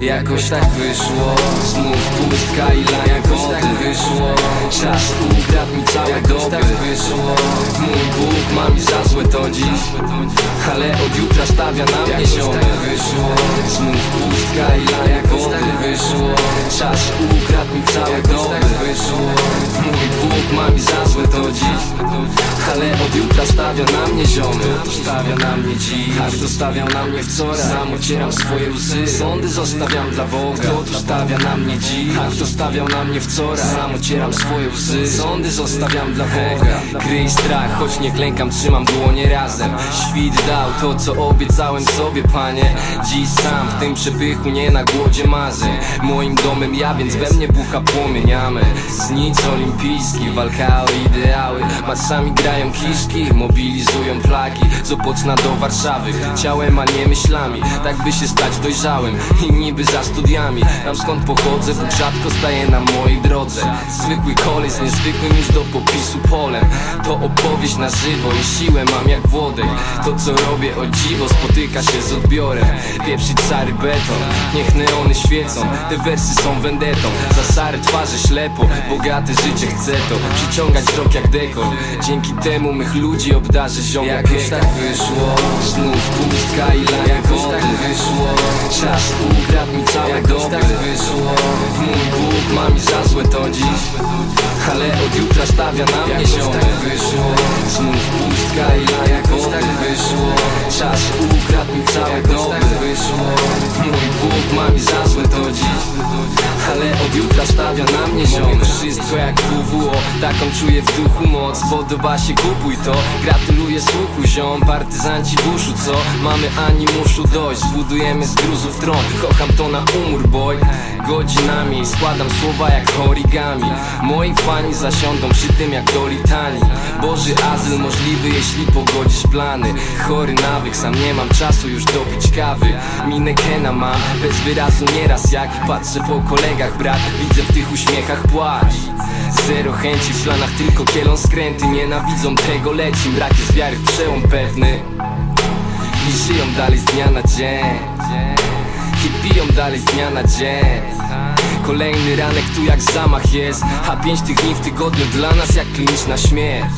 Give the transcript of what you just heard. Jakoś tak wyszło, znów pustka i lania koty wyszło. Czas ukradł mi całe doby. Mój Bóg ma mi za złe to dziś, ale od jutra stawia na mnie ziomek. Znów pustka i lania koty wyszło. Czas ukradł mi całe doby. Mój Bóg ma mi za złe to dziś, ale od jutra stawia na mnie ziomek. To stawia na mnie dziś, aż to stawiał na mnie wczoraj. Sam ocieram swoje łzy, sądy zostawiam dla Boga. Kto tu stawia na mnie dziś? A kto stawiał na mnie wczoraj? Sam ocieram swoje łzy, sądy zostawiam dla Boga. Kryj strach, choć nie klękam, trzymam dłonie razem. Świt dał to, co obiecałem sobie, Panie. Dziś sam w tym przepychu, nie na głodzie marzeń. Moim domem ja, więc we mnie bucha płomieniamy. Z nic olimpijski, walka o ideały. Masami grają kiszki, mobilizują flagi. Z Opocna do Warszawy, ciałem, a nie myślami. Tak by się stać dojrzałym i niby za studiami. Tam skąd pochodzę, Bóg rzadko staje na mojej drodze. Zwykły kolej z niezwykłym już do popisu polem. To opowieść na żywo i siłę mam jak Włodek. To co robię o dziwo spotyka się z odbiorem. Pieprzyć szary beton, niech neony świecą. Te wersy są wendetą, za szare twarze ślepo. Bogate życie chcę to, przyciągać wzrok jak dekor. Dzięki temu mych ludzi obdarzę ziomek. Jakoś tak wyszło, znów pustka i lania koty wyszło. Czas ukradł mi całe doby. Mój Bóg ma mi za złe to dziś, ale od jutra stawia na mnie ziomek. Znów pustka i lania koty wyszło. Czas ukradł mi całe doby. Mój Bóg ma mi za złe to dziś, ale od jutra stawia na mnie ziomek. Wszystko jak WWO, taką czuję w duchu moc. Podoba się, kupuj to, gratuluję słuchu ziom. Partyzanci w uszu, co? Mamy animuszu dość, budujemy z gruzów tron. Kocham to na umór, boy. Godzinami składam słowa jak origami. Moi fani zasiądą przy tym jak do litanii. Boży azyl możliwy, jeśli pogodzisz plany. Chory nawyk, sam nie mam czasu już dopić kawy. Minę Kena mam, bez wyrazu nieraz jak patrzę po kolegach, brat, widzę w tych uśmiechach płacz. Zero chęci w planach, tylko kielą skręty. Nienawidzą tego, lecim, brak jest wiary w przełom pewny. I żyją dalej z dnia na dzień, i piją dalej z dnia na dzień. Kolejny ranek tu jak zamach jest, a 5 tych dni w tygodniu dla nas jak kliniczna śmierć.